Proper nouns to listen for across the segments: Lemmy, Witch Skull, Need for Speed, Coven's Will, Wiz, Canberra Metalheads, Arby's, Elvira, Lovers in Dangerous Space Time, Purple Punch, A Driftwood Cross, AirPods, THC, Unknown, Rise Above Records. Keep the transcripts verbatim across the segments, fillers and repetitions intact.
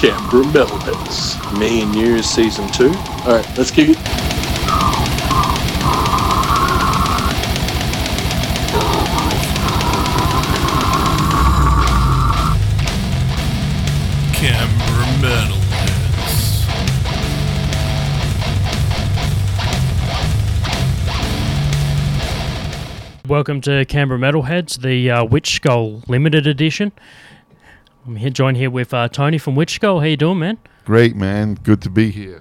Canberra Metalheads. Me and you, season two. Alright, let's kick it. Welcome to Canberra Metalheads, the uh, Witch Skull Limited Edition. I'm here, joined here with uh, Tony from Witch Skull. How you doing, man? Great, man. Good to be here.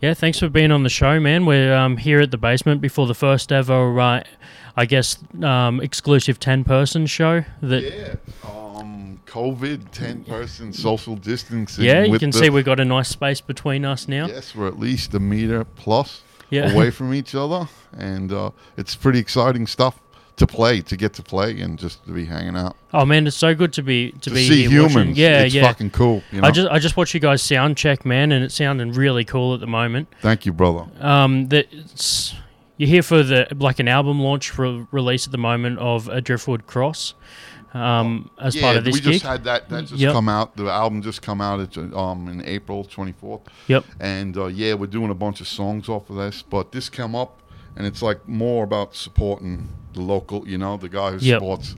Yeah, thanks for being on the show, man. We're um, here at the basement before the first ever, uh, I guess, um, exclusive ten-person show. That yeah, um, COVID, ten-person, social distancing. Yeah, you can see we've got a nice space between us now. Yes, we're at least a meter plus yeah. away from each other, and uh, it's pretty exciting stuff. To play, to get to play, and just to be hanging out. Oh man, it's so good to be to, to be see here humans. Watching. Yeah, it's yeah, fucking cool. You know? I just I just watched you guys sound check, man, and it's sounding really cool at the moment. Thank you, brother. Um, that you're here for the like an album launch for release at the moment of A Driftwood Cross. Um, as yeah, part of this we gig. Just had that that just yep. come out. The album just come out at, um in April twenty-fourth. Yep. And uh, yeah, we're doing a bunch of songs off of this, but this came up. And it's like more about supporting the local, you know, the guy who yep. supports,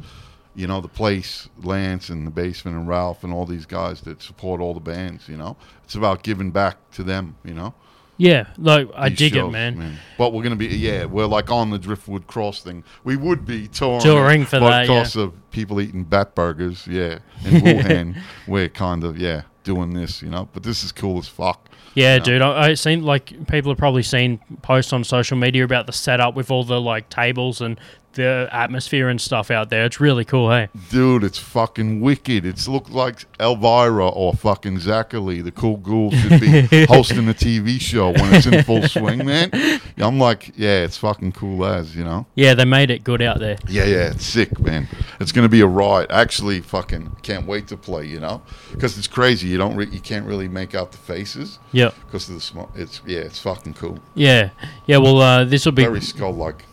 you know, the place, Lance and the Basement and Ralph and all these guys that support all the bands, you know. It's about giving back to them, you know. Yeah, like I dig shows, it, man. man. But we're going to be, yeah, we're like on the Driftwood Cross thing. We would be touring. Touring for but that, because yeah. of people eating bat burgers, yeah, in Wuhan, we're kind of, yeah, doing this, you know. But this is cool as fuck. Yeah, you know? Dude, I, I seen like people have probably seen posts on social media about the setup with all the like tables and the atmosphere and stuff out there. It's really cool, hey? Dude, it's fucking wicked. It's looked like Elvira or fucking Zachary, the cool ghoul, should be hosting a T V show when it's in full swing, man. I'm like, yeah, it's fucking cool as, you know? Yeah, they made it good out there. Yeah, yeah, it's sick, man. It's going to be a riot. Actually, fucking can't wait to play, you know? Because it's crazy. You don't, re- you can't really make out the faces. Yeah. Because of the smoke. It's, yeah, it's fucking cool. Yeah. Yeah, well, uh, this will be... very skull-like.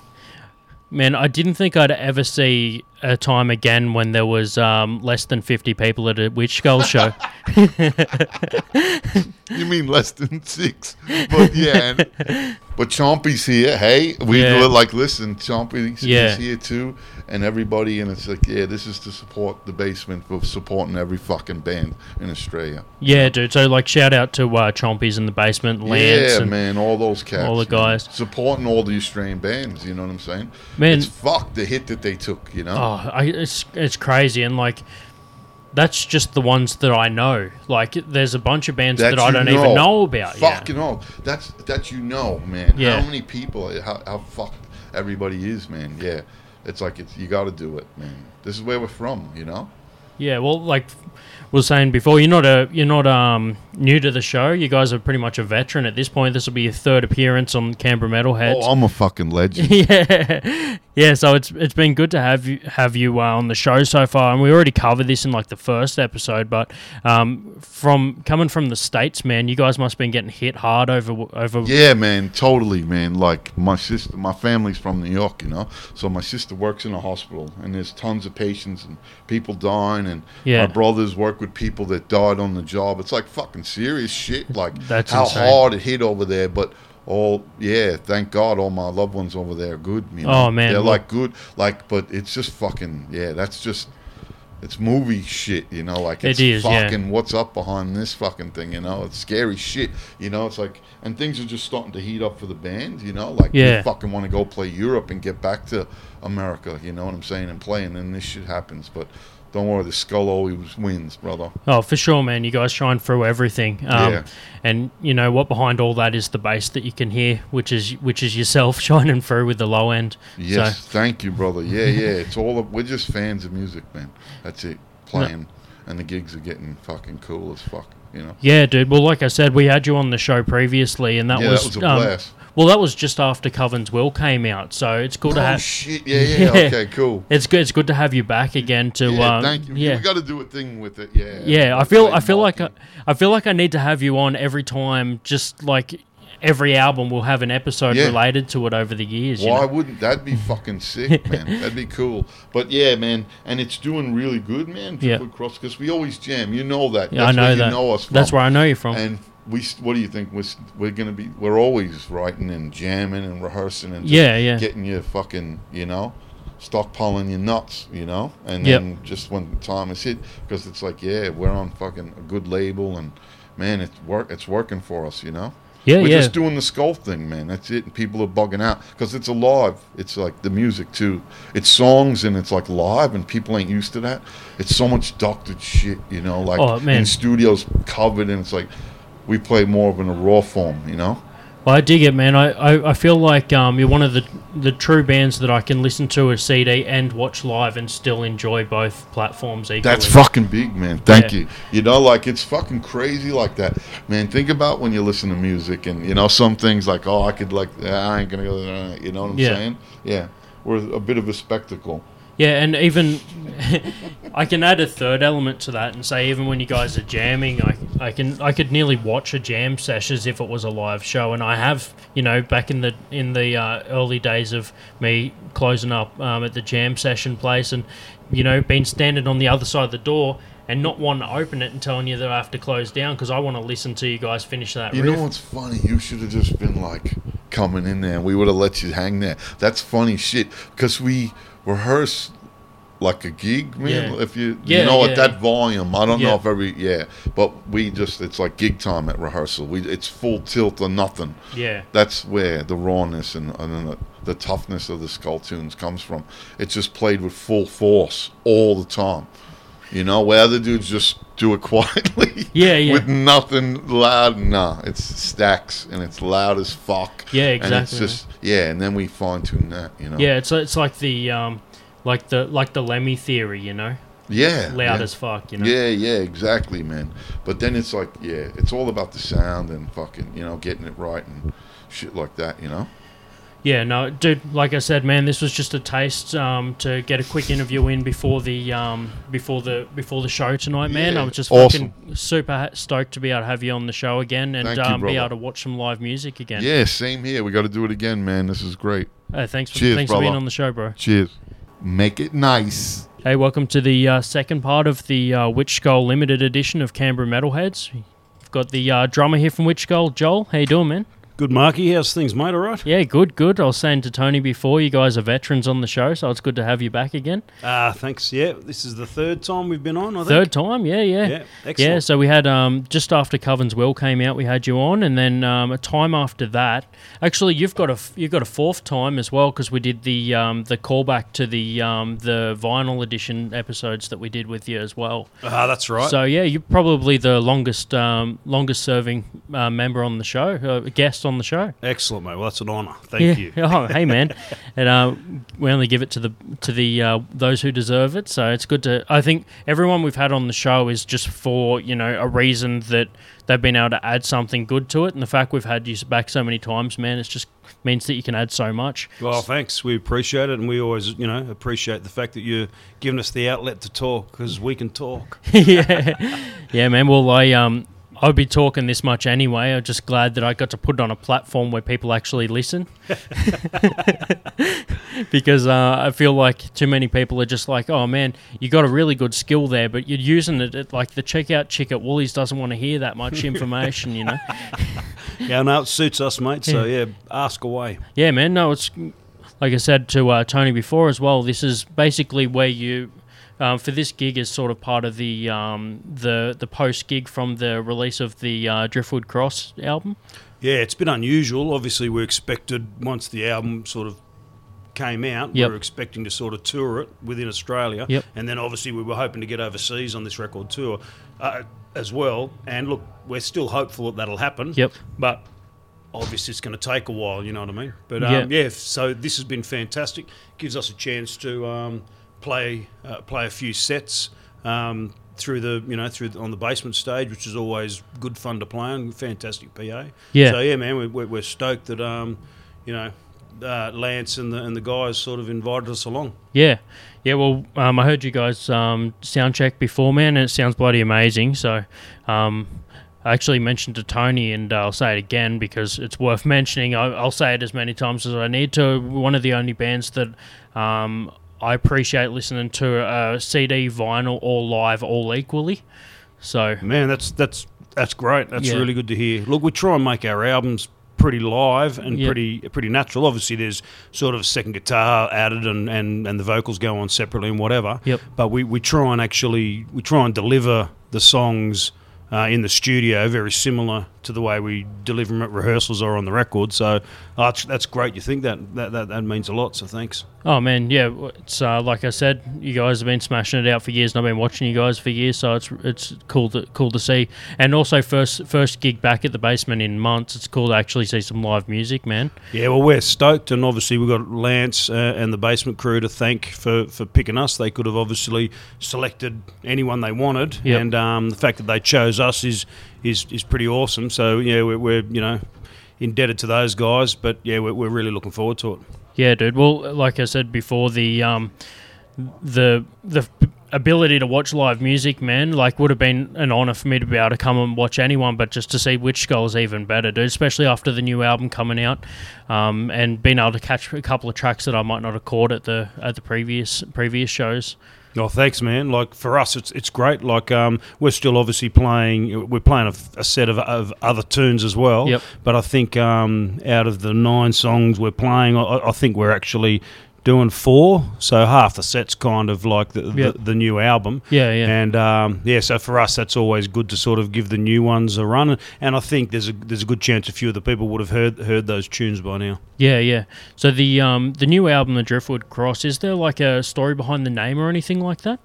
Man, I didn't think I'd ever see a time again when there was um, less than fifty people at a Witch Skull show. You mean less than six? But yeah, and, but Chompy's here. Hey, we yeah. do it like listen. Chompy's yeah. here too, and everybody, and it's like yeah, this is to support the Basement for supporting every fucking band in Australia. Yeah, dude. So like, shout out to uh, Chompy's in the Basement, Lance. Yeah, and man, all those cats, all the guys, you know, supporting all the Australian bands. You know what I'm saying? Man, it's fucked the hit that they took. You know. Oh, I, it's it's crazy, and like. That's just the ones that I know. Like, there's a bunch of bands that, that I don't know. even know about. Fucking yeah. all. That's, that you know, man. Yeah. How many people, how, how fucked everybody is, man. Yeah. It's like, it's, you got to do it, man. This is where we're from, you know? Yeah, well, like we were saying before, you're not a you're not um new to the show. You guys are pretty much a veteran at this point. This will be your third appearance on Canberra Metalheads. Oh, I'm a fucking legend. yeah, yeah. So it's it's been good to have you have you uh, on the show so far, and we already covered this in like the first episode. But um, from coming from the States, man, you guys must have been getting hit hard over over. Yeah, man, totally, man. Like my sister, my family's from New York, you know. So my sister works in a hospital, and there's tons of patients and people dying. And yeah. my brothers work with people that died on the job. It's like fucking serious shit. Like That's how insane. hard it hit over there. But all yeah, thank God all my loved ones over there are good. You know? Oh man, they're like good. Like, but it's just fucking yeah. That's just it's movie shit. You know, like it's it is, fucking yeah. what's up behind this fucking thing. You know, it's scary shit. You know, it's like and things are just starting to heat up for the band. You know, like yeah. we fucking want to go play Europe and get back to America. You know what I'm saying? And play, and then this shit happens. But don't worry, the skull always wins, brother. Oh, for sure, man. You guys shine through everything. Um, yeah. And you know what? Behind all that is the bass that you can hear, which is which is yourself shining through with the low end. Yes, so. Thank you, brother. Yeah, yeah. It's all of, we're just fans of music, man. That's it. Playing, no. and the gigs are getting fucking cool as fuck. You know. Yeah, dude. Well, like I said, we had you on the show previously, and that yeah, was that was a um, blast. Well, that was just after Coven's Will came out, so it's good cool oh, to have. Oh shit! Yeah, yeah, yeah. Okay, cool. It's good. It's good to have you back again. To yeah, um, thank you. Yeah. We got to do a thing with it. Yeah. Yeah, I feel. I feel like. I, I feel like I need to have you on every time, just like every album will have an episode yeah. related to it over the years. Why you know? wouldn't that be fucking sick, man? That'd be cool. But yeah, man, and it's doing really good, man. Driftwood yeah. Cross, because we always jam. You know that. Yeah, That's I know where that. You know us from. That's where I know you from. And we, what do you think? We're we're gonna be. We're always writing and jamming and rehearsing and just yeah, yeah. getting your fucking, you know, stockpiling your nuts, you know, and yep. then just when the time is hit, because it's like, yeah, we're on fucking a good label, and man, it's work. It's working for us, you know. Yeah, We're yeah. just doing the skull thing, man. That's it. And people are bugging out because it's alive. It's like the music too. It's songs and it's like live, and people ain't used to that. It's so much doctored shit, you know, like oh, in studios covered, and it's like we play more of in a raw form, you know. Well, I dig it, man. I, I, I feel like um, you're one of the the true bands that I can listen to a C D and watch live and still enjoy both platforms equally. That's fucking big, man. Thank yeah. you. You know, like, it's fucking crazy like that. Man, think about when you listen to music and, you know, some things like, oh, I could, like, I ain't going to go, you know what I'm yeah. saying? Yeah. We're a bit of a spectacle. Yeah, and even I can add a third element to that and say even when you guys are jamming, I, I can I could nearly watch a jam sesh as if it was a live show. And I have, you know, back in the in the uh, early days of me closing up um, at the jam session place, and you know, been standing on the other side of the door and not wanting to open it and telling you that I have to close down because I want to listen to you guys finish that. You riff. know what's funny? You should have just been like coming in there. We would have let you hang there. That's funny shit because we. Rehearse like a gig, man. Yeah. If you yeah, you know yeah. at that volume, I don't yeah. know if every yeah, but we just it's like gig time at rehearsal. We it's full tilt or nothing. Yeah, that's where the rawness and, and the, the toughness of the skull tunes comes from. It's just played with full force all the time. You know, where other dudes just do it quietly. Yeah, yeah. With nothing loud. Nah, it's stacks and it's loud as fuck. Yeah, exactly. And it's just yeah, and then we fine tune that, you know. Yeah, it's it's like the um like the like the Lemmy theory, you know? Yeah. Loud yeah. as fuck, you know. Yeah, yeah, exactly, man. But then it's like, yeah, it's all about the sound and fucking, you know, getting it right and shit like that, you know? Yeah, no, dude, like I said, man, this was just a taste um, to get a quick interview in before the um, before the before the show tonight, man. Yeah, I was just awesome. fucking super stoked to be able to have you on the show again and Thank you, um, be able to watch some live music again. Yeah, same here. We got to do it again, man. This is great. Hey, thanks for, Cheers, thanks for being on the show, bro. Cheers. Make it nice. Hey, welcome to the uh, second part of the uh, Witch Skull Limited Edition of Canberra Metalheads. We've got the uh, drummer here from Witch Skull, Joel. How you doing, man? Good, Marky. How's things, mate? All right? Yeah, good, good. I was saying to Tony before, you guys are veterans on the show, so it's good to have you back again. Ah, uh, thanks. Yeah, this is the third time we've been on, I think. Third time, yeah, yeah. Yeah, excellent. Yeah, so we had, um, just after Coven's Will came out, we had you on, and then um, a time after that, actually, you've got a, you've got a fourth time as well, because we did the um, the callback to the um, the vinyl edition episodes that we did with you as well. Ah, uh, that's right. So, yeah, you're probably the longest, um, longest serving uh, member on the show, uh, guest on the show. Excellent, mate. Well, that's an honour. Thank yeah. you. Oh, hey, man. And uh, we only give it to the to the uh, those who deserve it. So it's good to. I think everyone we've had on the show is just for you know a reason that they've been able to add something good to it. And the fact we've had you back so many times, man, it's just means that you can add so much. Well, thanks. We appreciate it, and we always, you know, appreciate the fact that you're giving us the outlet to talk because we can talk. yeah, yeah, man. Well, I um. I'd be talking this much anyway. I'm just glad that I got to put it on a platform where people actually listen. Because uh, I feel like too many people are just like, oh, man, you got a really good skill there, but you're using it at, like, the checkout chick at Woolies doesn't want to hear that much information, you know? Yeah, no, it suits us, mate, so, yeah, yeah ask away. Yeah, man, no, it's, like I said to uh, Tony before as well, this is basically where you... Um, for this gig is sort of part of the um, the the post gig from the release of the uh, Driftwood Cross album. Yeah, it's been unusual. Obviously, we expected once the album sort of came out, yep. we were expecting to sort of tour it within Australia, yep. and then obviously we were hoping to get overseas on this record tour uh, as well. And look, we're still hopeful that that'll happen. Yep, but. Obviously, it's going to take a while. You know what I mean? But um, yeah. yeah, so this has been fantastic. Gives us a chance to. Um, play uh, play a few sets um, through the you know through the, on the basement stage, which is always good fun to play on. Fantastic P A. Yeah. So yeah, man, we're we're stoked that um you know uh, Lance and the and the guys sort of invited us along. Yeah, yeah. Well, um, I heard you guys um, sound check before, man, and it sounds bloody amazing. So. Um, I actually mentioned to Tony, and I'll say it again because it's worth mentioning. I'll say it as many times as I need to. One of the only bands that um, I appreciate listening to uh, C D, vinyl, or live, all equally. So man, that's that's that's great. That's yeah. really good to hear. Look, we try and make our albums pretty live and yep. pretty pretty natural. Obviously, there's sort of a second guitar added, and, and, and the vocals go on separately and whatever. Yep. But we, we try and actually we try and deliver the songs Uh, in the studio, very similar to the way we deliver them at rehearsals or on the record. So uh, that's great. You think that that, that that means a lot, so thanks. Oh, man, yeah. It's uh, like I said, you guys have been smashing it out for years, and I've been watching you guys for years, so it's it's cool to, cool to see. And also, first first gig back at the basement in months. It's cool to actually see some live music, man. Yeah, well, we're stoked, and obviously we've got Lance uh, and the basement crew to thank for, for picking us. They could have obviously selected anyone they wanted, yep. and um, the fact that they chose us is is is pretty awesome. So yeah, we're, we're you know indebted to those guys, but yeah, we're, we're really looking forward to it. Yeah, dude. Well, like I said before, the um the the ability to watch live music, man, like would have been an honor for me to be able to come and watch anyone, but just to see Witch Skull is even better, dude. Especially after the new album coming out, um and being able to catch a couple of tracks that I might not have caught at the at the previous previous shows. Oh, thanks, man. Like, for us, it's it's great. Like, um, we're still obviously playing, we're playing a, a set of, of other tunes as well. Yep. But I think um, out of the nine songs we're playing, I, I think we're actually doing four. So half the set's kind of like the yep. the, the new album. Yeah, yeah. And, um, yeah, so for us, that's always good to sort of give the new ones a run. And I think there's a there's a good chance a few of the people would have heard heard those tunes by now. Yeah, yeah. So the um, the new album, The Driftwood Cross, is there like a story behind the name or anything like that?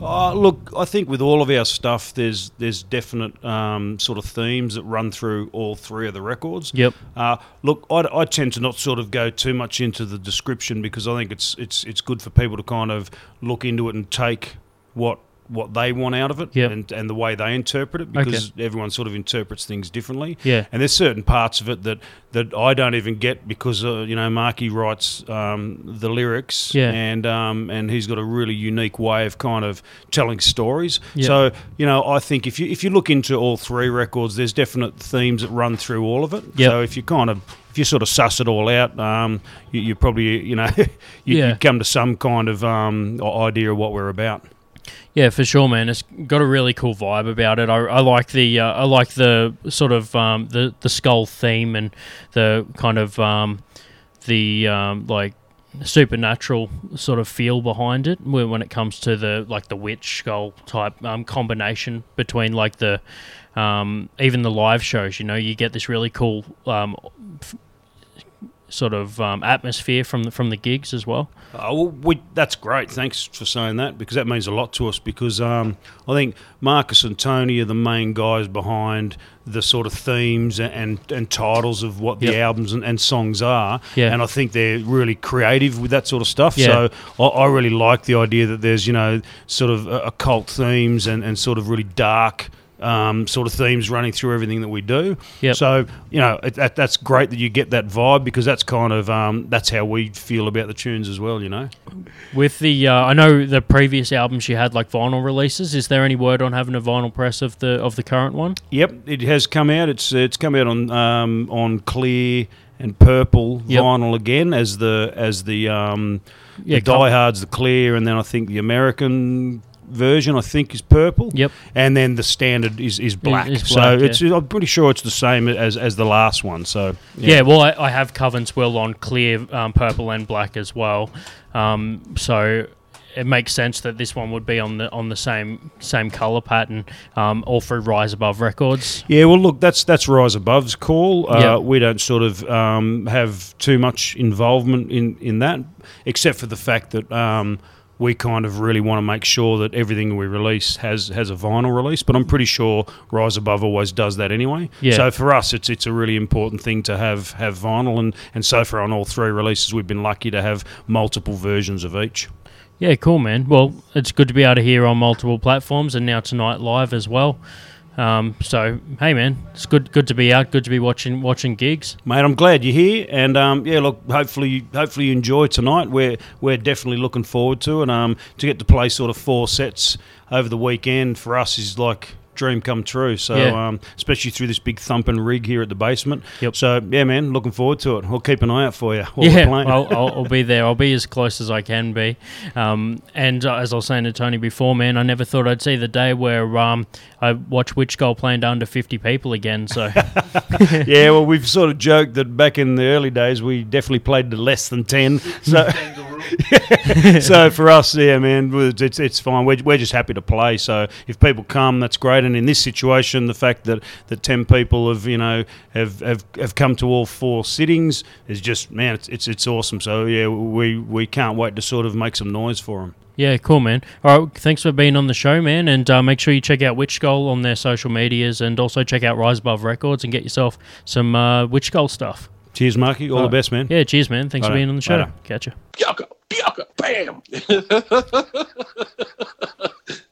Uh, look, I think with all of our stuff, there's there's definite um, sort of themes that run through all three of the records. Yep. Uh, look, I, I tend to not sort of go too much into the description because I think it's it's it's good for people to kind of look into it and take what what they want out of it yep. and, and the way they interpret it, because okay. everyone sort of interprets things differently. Yeah. And there's certain parts of it that, that I don't even get because, uh, you know, Marky writes um, the lyrics yeah. and um, and he's got a really unique way of kind of telling stories. Yeah. So, you know, I think if you if you look into all three records, there's definite themes that run through all of it. Yep. So if you kind of... If you sort of suss it all out, um, you, you probably, you know, you, yeah. you come to some kind of um, idea of what we're about. Yeah, for sure, man. It's got a really cool vibe about it. I, I like the uh, I like the sort of um, the the skull theme and the kind of um, the um, like supernatural sort of feel behind it. When it comes to the like the witch skull type um, combination between like the um, even the live shows, you know, you get this really cool um, f- sort of um, atmosphere from the, from the gigs as well. Oh, we, that's great. Thanks for saying that, because that means a lot to us, because um, I think Marcus and Tony are the main guys behind the sort of themes and, and, and titles of what the yep. albums and, and songs are. Yeah. And I think they're really creative with that sort of stuff. Yeah. So I, I really like the idea that there's, you know, sort of occult themes and, and sort of really dark Um, sort of themes running through everything that we do. Yep. So, you know, it, that, that's great that you get that vibe, because that's kind of um, that's how we feel about the tunes as well, you know. With the, uh, I know the previous albums you had like vinyl releases. Is there any word on having a vinyl press of the of the current one? Yep, it has come out. It's it's come out on um, on clear and purple yep. vinyl again, as the as the, um, yeah, the diehards, the clear, and then I think the American version I think is purple. Yep. And then the standard is, is black. It's black. So yeah. it's I'm pretty sure it's the same as, as the last one. So yeah, yeah well I, I have Coven's Will on clear, um, purple and black as well. Um, so it makes sense that this one would be on the on the same same colour pattern, um, all through Rise Above Records. Yeah, well, look, that's that's Rise Above's call. Uh, yep. We don't sort of um, have too much involvement in, in that, except for the fact that um, we kind of really want to make sure that everything we release has, has a vinyl release, but I'm pretty sure Rise Above always does that anyway. Yeah. So for us, it's it's a really important thing to have, have vinyl, and, and so far on all three releases, we've been lucky to have multiple versions of each. Yeah, cool, man. Well, it's good to be able to hear on multiple platforms, and now tonight live as well. Um, so, hey, man, it's good good to be out, good to be watching watching gigs. Mate, I'm glad you're here, and, um, yeah, look, hopefully hopefully you enjoy tonight. We're, we're definitely looking forward to it. Um, to get to play sort of four sets over the weekend for us is like... dream come true. So yeah. um, especially through this big thumping rig here at the basement. Yep. So yeah, man, looking forward to it. I'll keep an eye out for you. While yeah, we're I'll, I'll, I'll be there. I'll be as close as I can be. Um, and uh, as I was saying to Tony before, man, I never thought I'd see the day where um, I watch Witch Skull playing to under fifty people again. So yeah, well, we've sort of joked that back in the early days we definitely played to less than ten. So. So for us, yeah, man, it's it's fine. We're we're just happy to play. So if people come, that's great. And in this situation, the fact that, that ten people have you know have, have, have come to all four sittings is just, man, it's it's it's awesome. So yeah, we we can't wait to sort of make some noise for them. Yeah, cool, man. All right, thanks for being on the show, man, and uh, make sure you check out Witch Skull on their social medias, and also check out Rise Above Records and get yourself some uh, Witch Skull stuff. Cheers, Marky. All, All right. the best, man. Yeah, cheers, man. Thanks All for right. being on the show. Right. Catch you. Bam!